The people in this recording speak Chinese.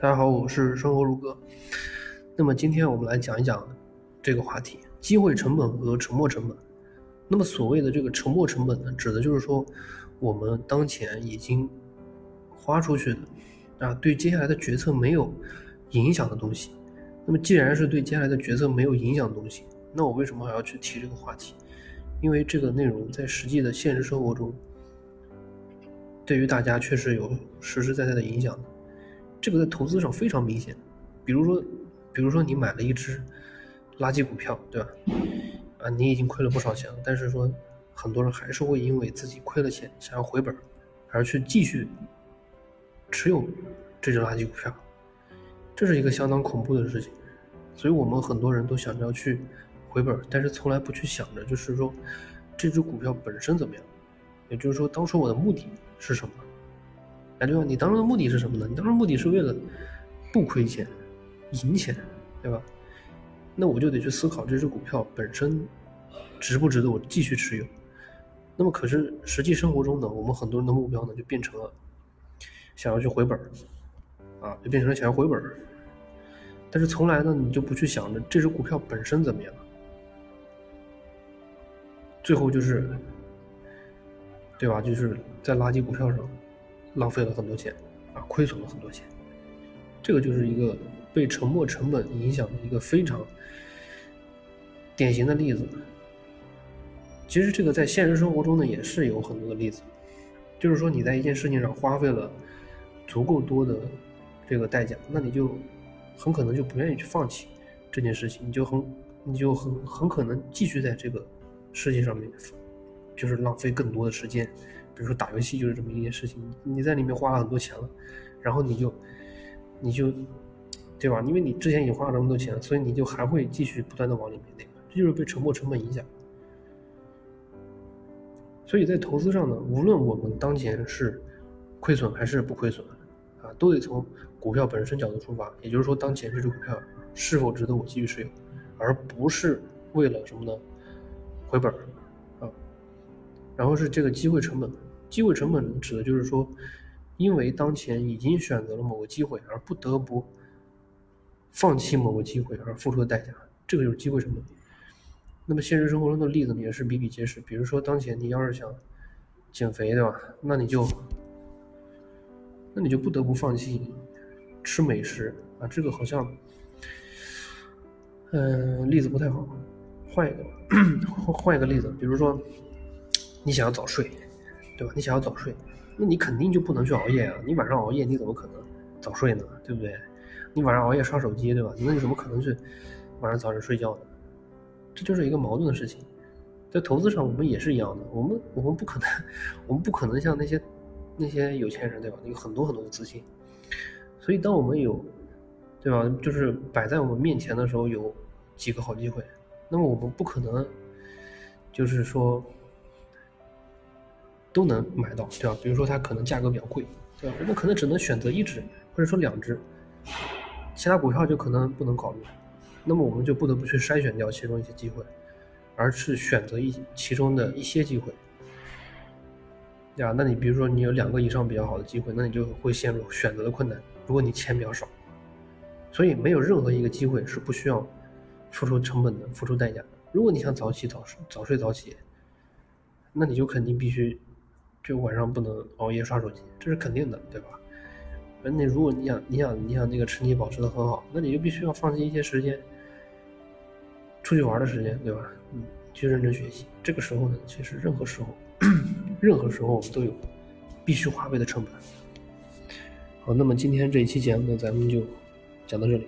大家好，我是生活如歌。那么今天我们来讲一讲这个话题，机会成本和沉没成本。那么所谓的这个沉没成本呢，指的就是说我们当前已经花出去的对接下来的决策没有影响的东西。那么既然是对接下来的决策没有影响的东西，那我为什么还要去提这个话题？因为这个内容在实际的现实生活中对于大家确实有实实在在的影响的，这个在投资上非常明显。比如说你买了一只垃圾股票，对吧？你已经亏了不少钱了，但是说很多人还是会因为自己亏了钱想要回本而去继续持有这只垃圾股票，这是一个相当恐怖的事情。所以我们很多人都想着要去回本，但是从来不去想着就是说这只股票本身怎么样，也就是说当初我的目的是什么。对吧？你当初的目的是什么呢？你当初目的是为了不亏钱赢钱，对吧？那我就得去思考这只股票本身值不值得我继续持有。那么可是实际生活中呢，我们很多人的目标呢就变成了想要去回本就变成了想要回本，但是从来呢你就不去想着这只股票本身怎么样，最后就是对吧，就是在垃圾股票上浪费了很多钱亏损了很多钱。这个就是一个被沉没成本影响的一个非常典型的例子。其实这个在现实生活中呢也是有很多的例子，就是说你在一件事情上花费了足够多的这个代价，那你就很可能就不愿意去放弃这件事情，你就很可能继续在这个事情上面就是浪费更多的时间。比如说打游戏就是这么一件事情，你在里面花了很多钱了，然后你就对吧，因为你之前已经花了这么多钱了，所以你就还会继续不断的往里面这就是被沉没成本影响。所以在投资上呢，无论我们当前是亏损还是不亏损都得从股票本身角度出发，也就是说当前这只股票是否值得我继续持有，而不是为了什么呢回本然后是这个机会成本。机会成本指的就是说因为当前已经选择了某个机会而不得不放弃某个机会而付出的代价，这个就是机会成本。那么现实生活中的例子也是比比皆是，比如说当前你要是想减肥，对吧？那你就不得不放弃吃美食这个好像例子不太好，换一个例子，比如说你想要早睡，对吧？你想要早睡，那你肯定就不能去熬夜你晚上熬夜你怎么可能早睡呢？对不对？你晚上熬夜刷手机，对吧？那你怎么可能去晚上早点睡觉呢？这就是一个矛盾的事情。在投资上我们也是一样的，我们不可能像那些有钱人，对吧？有很多很多的资金，所以当我们有对吧，就是摆在我们面前的时候有几个好机会，那么我们不可能就是说都能买到，对吧？比如说它可能价格比较贵，对吧？我们可能只能选择一只或者说两只，其他股票就可能不能考虑，那么我们就不得不去筛选掉其中一些机会，而是选择其中的一些机会，对吧？那你比如说你有两个以上比较好的机会，那你就会陷入选择的困难，如果你钱比较少。所以没有任何一个机会是不需要付出成本的，付出代价的。如果你想早起早睡早起，那你就肯定必须就晚上不能熬夜刷手机，这是肯定的，对吧？而你如果你想那个身体保持的很好，那你就必须要放弃一些时间，出去玩的时间，对吧？去认真学习。这个时候呢，其实任何时候我们都有必须花费的成本。好，那么今天这一期节目呢，咱们就讲到这里。